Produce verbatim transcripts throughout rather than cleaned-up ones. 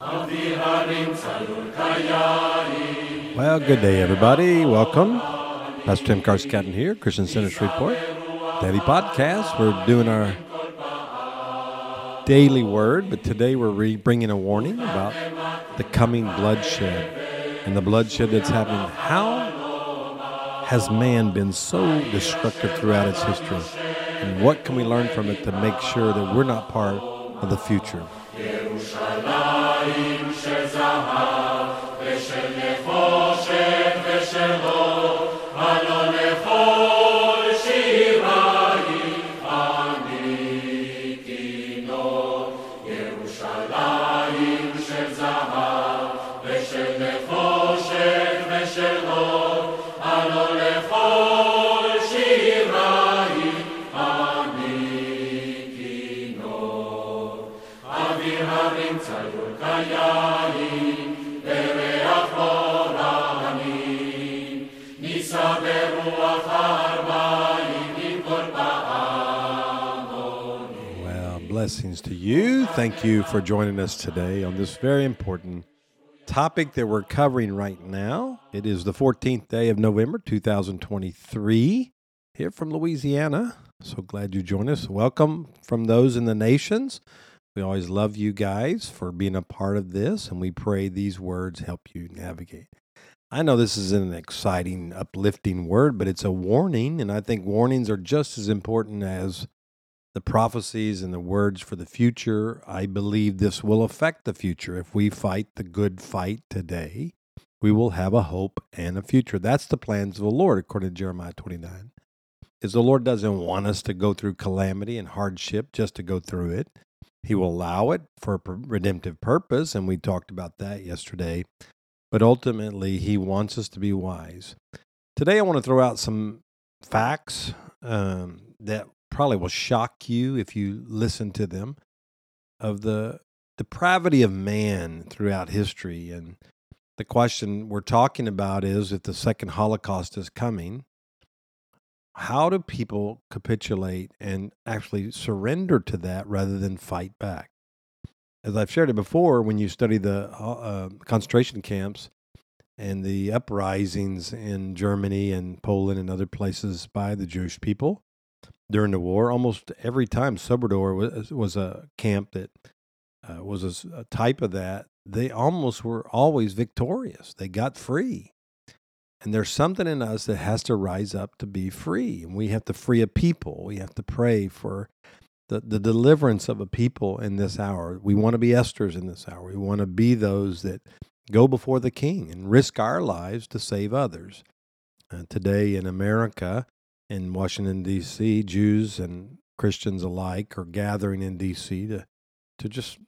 Well, good day, everybody. Welcome. Pastor Tim Karskadden here, Christian Center Shreveport. Daily podcast. We're doing our daily word, but today we're re- bringing a warning about the coming bloodshed and the bloodshed that's happening. How has man been so destructive throughout its history? And what can we learn from it to make sure that we're not part of the future? Well, blessings to you. Thank you for joining us today on this very important topic that we're covering right now. It is the fourteenth day of November, two thousand twenty-three, here from Louisiana. So glad you joined us. Welcome from those in the nations. We always love you guys for being a part of this, and we pray these words help you navigate. I know this is an exciting, uplifting word, but it's a warning, and I think warnings are just as important as the prophecies and the words for the future. I believe this will affect the future. If we fight the good fight today, we will have a hope and a future. That's the plans of the Lord, according to Jeremiah twenty-nine. Is the Lord doesn't want us to go through calamity and hardship just to go through it. He will allow it for a redemptive purpose, and we talked about that yesterday. But ultimately, He wants us to be wise. Today, I want to throw out some facts um, that probably will shock you if you listen to them, of the depravity of man throughout history. And the question we're talking about is, if the second Holocaust is coming, how do people capitulate and actually surrender to that rather than fight back? As I've shared it before, when you study the uh, concentration camps and the uprisings in Germany and Poland and other places by the Jewish people during the war, almost every time Sobibor was, was a camp that uh, was a, a type of that, they almost were always victorious. They got free. And there's something in us that has to rise up to be free. And we have to free a people. We have to pray for the, the deliverance of a people in this hour. We want to be Esthers in this hour. We want to be those that go before the king and risk our lives to save others. Uh, today in America, in Washington, D C, Jews and Christians alike are gathering in D C to, to just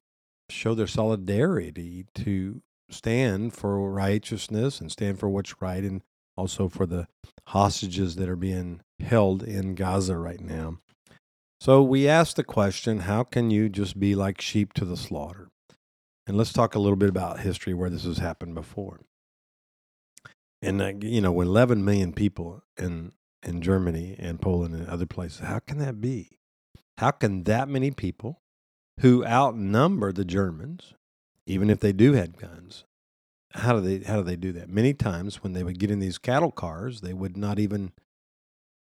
show their solidarity to stand for righteousness and stand for what's right, and also for the hostages that are being held in Gaza right now. So we asked the question, how can you just be like sheep to the slaughter? And let's talk a little bit about history where this has happened before. And, uh, you know, eleven million people in, in Germany and Poland and other places, how can that be? How can that many people who outnumber the Germans, even if they do had guns, how do they how do they do that? Many times when they would get in these cattle cars, they would not even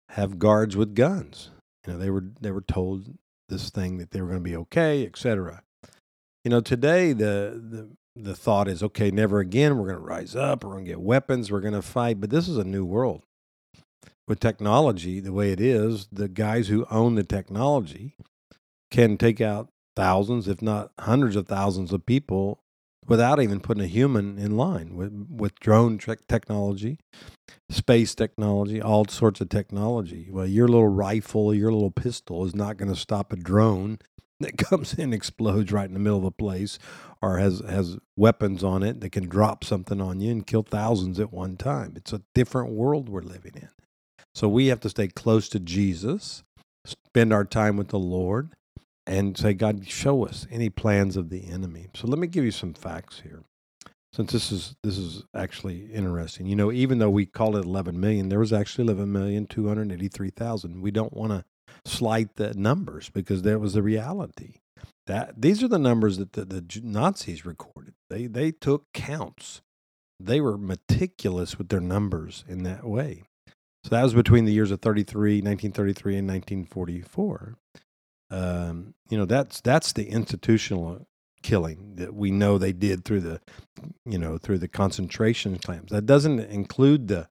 have guards with guns. You know, they were they were told this thing that they were going to be okay, et cetera. You know, today the the the thought is, okay, never again. We're going to rise up. We're going to get weapons. We're going to fight. But this is a new world with technology the way it is. The guys who own the technology can take out thousands, if not hundreds of thousands of people without even putting a human in line with, with drone tech technology, space technology, all sorts of technology. Well, your little rifle, your little pistol is not going to stop a drone that comes in and explodes right in the middle of a place, or has, has weapons on it that can drop something on you and kill thousands at one time. It's a different world we're living in. So we have to stay close to Jesus, spend our time with the Lord, and say, God, show us any plans of the enemy. So let me give you some facts here, since this is this is actually interesting. You know, even though we call it eleven million, there was actually eleven million two hundred eighty-three thousand. We don't want to slight the numbers because that was the reality. That these are the numbers that the, the Nazis recorded. They they took counts. They were meticulous with their numbers in that way. So that was between the years of thirty-three, nineteen thirty-three, and nineteen forty-four. Um, you know, that's that's the institutional killing that we know they did through the, you know, through the concentration camps. That doesn't include the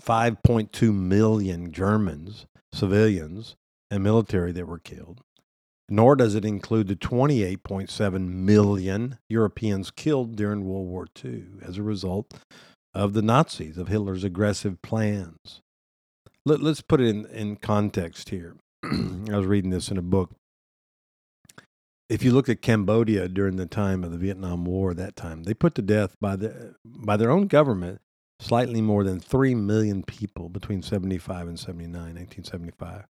five point two million Germans, civilians, and military that were killed. Nor does it include the twenty-eight point seven million Europeans killed during World War Two as a result of the Nazis, of Hitler's aggressive plans. Let, let's put it in, in context here. I was reading this in a book. If you look at Cambodia during the time of the Vietnam War, that time, they put to death by the by their own government slightly more than three million people between seventy-five and seventy-nine, nineteen seventy-five.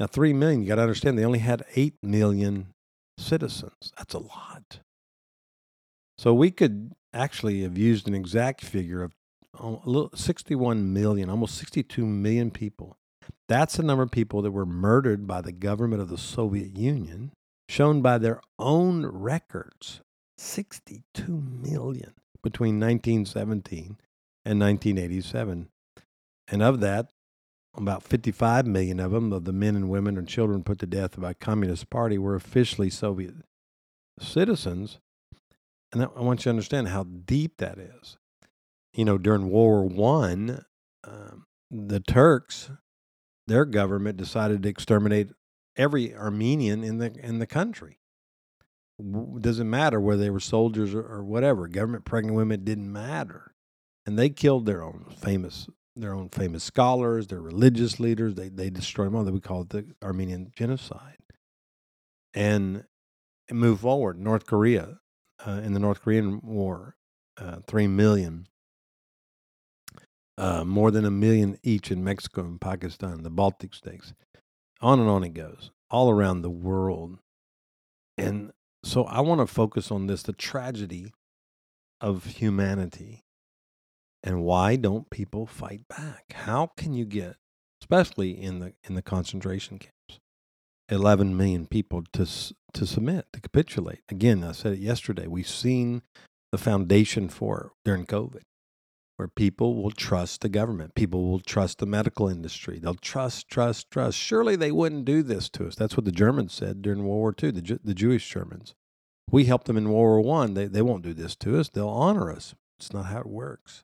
Now, three million, you got to understand, they only had eight million citizens. That's a lot. So we could actually have used an exact figure of sixty-one million, almost sixty-two million people. That's the number of people that were murdered by the government of the Soviet Union, shown by their own records, sixty-two million between nineteen seventeen and nineteen eighty-seven. And of that, about fifty-five million of them, of the men and women and children put to death by Communist Party, were officially Soviet citizens. And I want you to understand how deep that is. You know, during World War One, um, the Turks, their government decided to exterminate every Armenian in the in the country. Doesn't matter whether they were soldiers or, or whatever. Government pregnant women didn't matter, and they killed their own famous. Their own famous scholars, their religious leaders, they they destroy them all. We call it the Armenian genocide. And move forward, North Korea, uh, in the North Korean War, uh, three million, uh, more than a million each in Mexico and Pakistan, the Baltic states, on and on it goes, all around the world. And so I want to focus on this, the tragedy of humanity. And why don't people fight back? How can you get, especially in the in the concentration camps, eleven million people to to submit, to capitulate? Again, I said it yesterday. We've seen the foundation for it during COVID, where people will trust the government. People will trust the medical industry. They'll trust, trust, trust. Surely they wouldn't do this to us. That's what the Germans said during World War Two, the, Ju- the Jewish Germans. We helped them in World War One. They, they won't do this to us. They'll honor us. It's not how it works.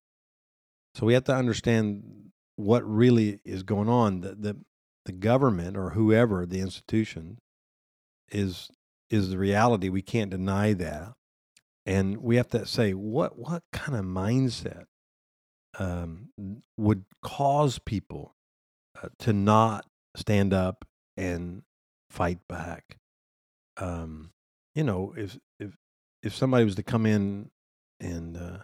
So we have to understand what really is going on. The, the the government or whoever, the institution, is is the reality. We can't deny that. And we have to say, what what kind of mindset um, would cause people uh, to not stand up and fight back? Um, you know, if, if, if somebody was to come in and... Uh,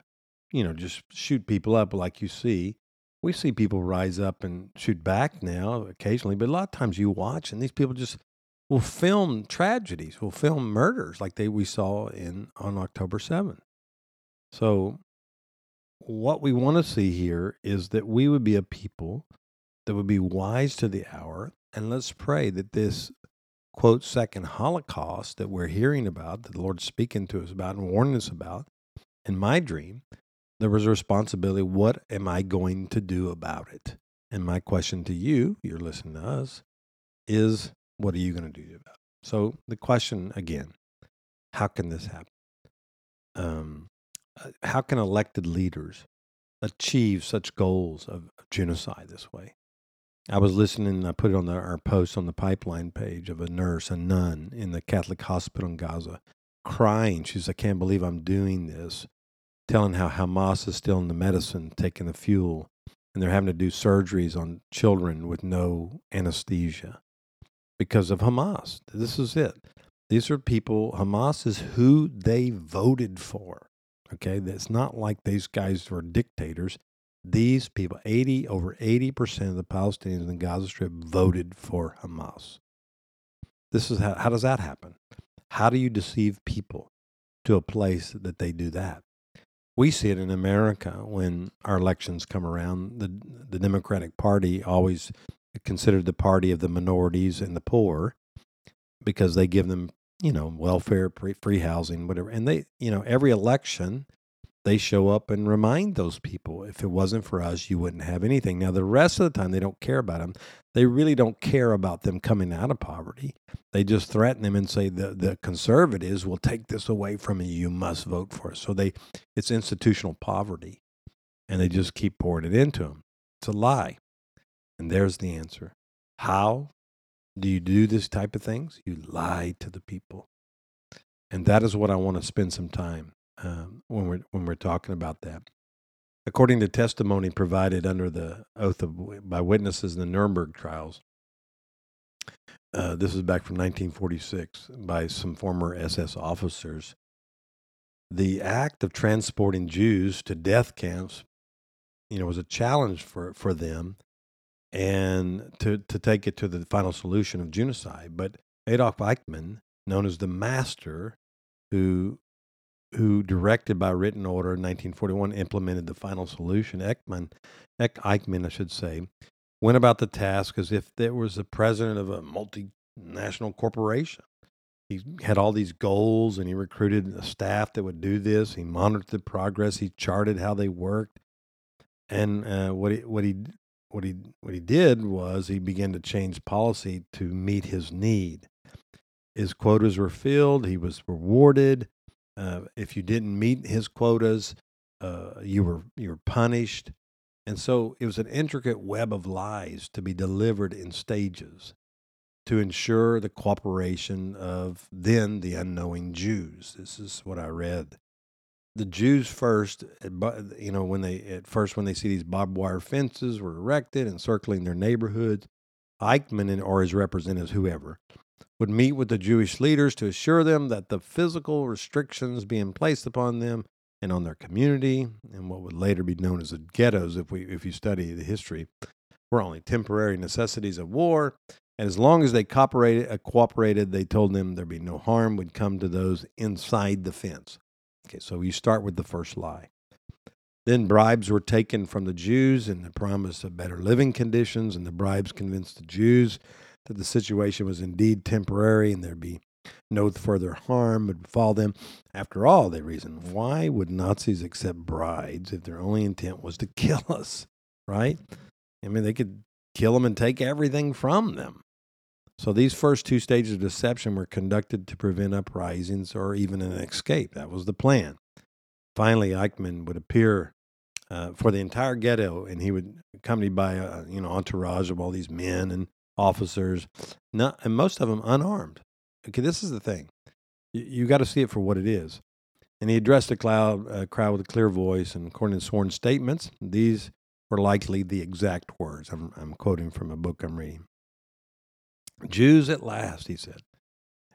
you know, just shoot people up like you see. We see people rise up and shoot back now occasionally, but a lot of times you watch and these people just will film tragedies, will film murders like they we saw in on October seventh. So what we want to see here is that we would be a people that would be wise to the hour, and let's pray that this, quote, second Holocaust that we're hearing about, that the Lord's speaking to us about and warning us about, in my dream, there was a responsibility. What am I going to do about it? And my question to you, you're listening to us, is what are you going to do about it? So the question again, how can this happen? Um, how can elected leaders achieve such goals of genocide this way? I was listening, and I put it on the, our post on the Pipeline page of a nurse, a nun in the Catholic hospital in Gaza, crying. She's, I can't believe I'm doing this. Telling how Hamas is still in the medicine, taking the fuel, and they're having to do surgeries on children with no anesthesia because of Hamas. This is it. These are people, Hamas is who they voted for, okay? It's not like these guys were dictators. These people, eighty, over eighty percent of the Palestinians in the Gaza Strip voted for Hamas. This is how, how does that happen? How do you deceive people to a place that they do that? We see it in America when our elections come around. The the Democratic Party always considered the party of the minorities and the poor because they give them you know, welfare, pre- free housing, whatever. And they, you know, every election, they show up and remind those people, if it wasn't for us, you wouldn't have anything. Now, the rest of the time, they don't care about them. They really don't care about them coming out of poverty. They just threaten them and say, the, the conservatives will take this away from you. You must vote for us. So they, it's institutional poverty, and they just keep pouring it into them. It's a lie. And there's the answer. How do you do this type of things? You lie to the people. And that is what I want to spend some time um, when we're when we're talking about that. According to testimony provided under the oath of, by witnesses in the Nuremberg trials, uh, this is back from nineteen forty-six by some former S S officers, the act of transporting Jews to death camps, you know, was a challenge for, for them, and to, to take it to the final solution of genocide. But Adolf Eichmann, known as the Master, who who directed by written order in nineteen forty-one, implemented the final solution, Eichmann, Eichmann, I should say, went about the task as if there was the president of a multinational corporation. He had all these goals, and he recruited a staff that would do this. He monitored the progress. He charted how they worked. And uh, what he, what he What he what he did was he began to change policy to meet his need. His quotas were filled. He was rewarded. Uh, if you didn't meet his quotas, uh, you were you were punished. And so it was an intricate web of lies to be delivered in stages to ensure the cooperation of then the unknowing Jews. This is what I read. The Jews first, you know, when they at first when they see these barbed wire fences were erected and circling their neighborhoods, Eichmann and or his representatives, whoever, would meet with the Jewish leaders to assure them that the physical restrictions being placed upon them and on their community, and what would later be known as the ghettos, if we if you study the history, were only temporary necessities of war. And as long as they cooperated, uh, cooperated, they told them there'd be no harm would come to those inside the fence. Okay, so you start with the first lie. Then bribes were taken from the Jews and the promise of better living conditions, and the bribes convinced the Jews that the situation was indeed temporary and there'd be no further harm would befall them. After all, they reasoned, why would Nazis accept bribes if their only intent was to kill us, right? I mean, they could kill them and take everything from them. So these first two stages of deception were conducted to prevent uprisings or even an escape. That was the plan. Finally, Eichmann would appear uh, for the entire ghetto, and he would, accompanied by a you know entourage of all these men and officers, not, and most of them unarmed. Okay, this is the thing. You, you got to see it for what it is. And he addressed the cloud, uh, crowd with a clear voice, and according to sworn statements, these were likely the exact words. I'm, I'm quoting from a book I'm reading. Jews at last, he said,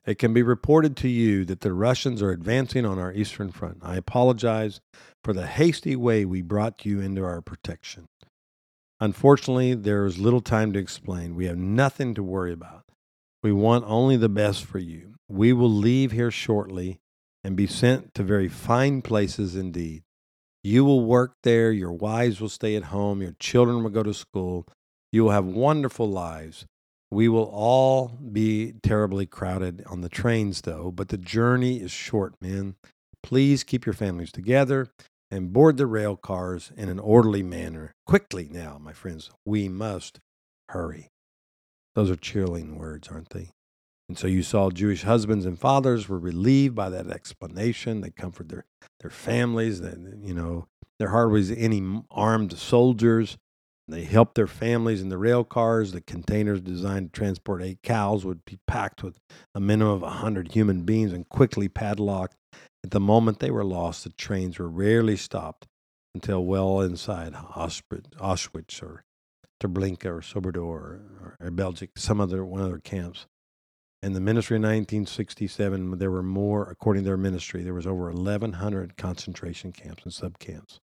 it can be reported to you that the Russians are advancing on our eastern front. I apologize for the hasty way we brought you into our protection. Unfortunately, there is little time to explain. We have nothing to worry about. We want only the best for you. We will leave here shortly and be sent to very fine places indeed. You will work there. Your wives will stay at home. Your children will go to school. You will have wonderful lives. We will all be terribly crowded on the trains, though, but the journey is short, men. Please keep your families together and board the rail cars in an orderly manner. Quickly now, my friends, we must hurry. Those are chilling words, aren't they? And so you saw Jewish husbands and fathers were relieved by that explanation. They comforted their, their families. That, you know, there hardly was any armed soldiers. They helped their families in the rail cars. The containers designed to transport eight cows would be packed with a minimum of one hundred human beings and quickly padlocked. At the moment they were lost, the trains were rarely stopped until well inside Auschwitz or Treblinka or Sobibor or Belgic, some other one of their camps. In the ministry in nineteen sixty-seven, there were more, according to their ministry, there was over eleven hundred concentration camps and subcamps.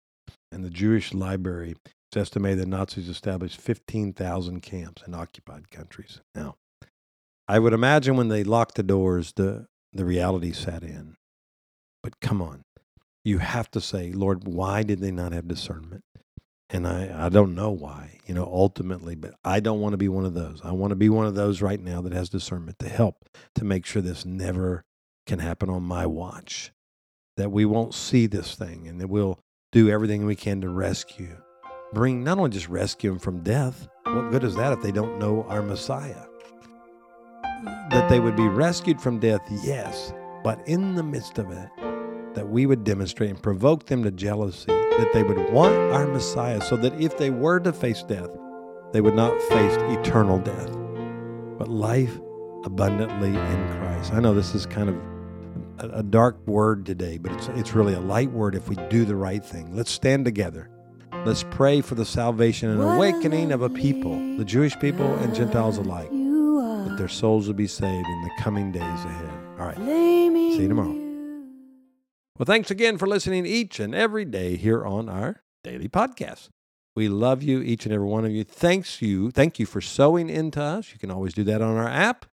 And the Jewish library, it's estimated the Nazis established fifteen thousand camps in occupied countries. Now, I would imagine when they locked the doors, the, the reality sat in. But come on, you have to say, Lord, why did they not have discernment? And I, I don't know why, you know, ultimately, but I don't want to be one of those. I want to be one of those right now that has discernment to help, to make sure this never can happen on my watch, that we won't see this thing, and that we'll do everything we can to rescue. Bring, not only just rescue them from death, what good is that if they don't know our Messiah? That they would be rescued from death, yes, but in the midst of it, that we would demonstrate and provoke them to jealousy, that they would want our Messiah, so that if they were to face death, they would not face eternal death, but life abundantly in Christ. I know this is kind of a dark word today, but it's it's really a light word if we do the right thing. Let's stand together. Let's pray for the salvation and awakening of a people, the Jewish people and Gentiles alike, that their souls will be saved in the coming days ahead. All right. See you tomorrow. Well, thanks again for listening each and every day here on our daily podcast. We love you, each and every one of you. Thanks you. Thank you for sowing into us. You can always do that on our app,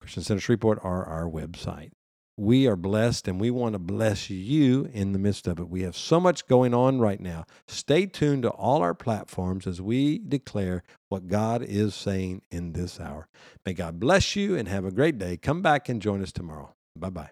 Christian Center Shreveport, or our website. We are blessed, and we want to bless you in the midst of it. We have so much going on right now. Stay tuned to all our platforms as we declare what God is saying in this hour. May God bless you and have a great day. Come back and join us tomorrow. Bye-bye.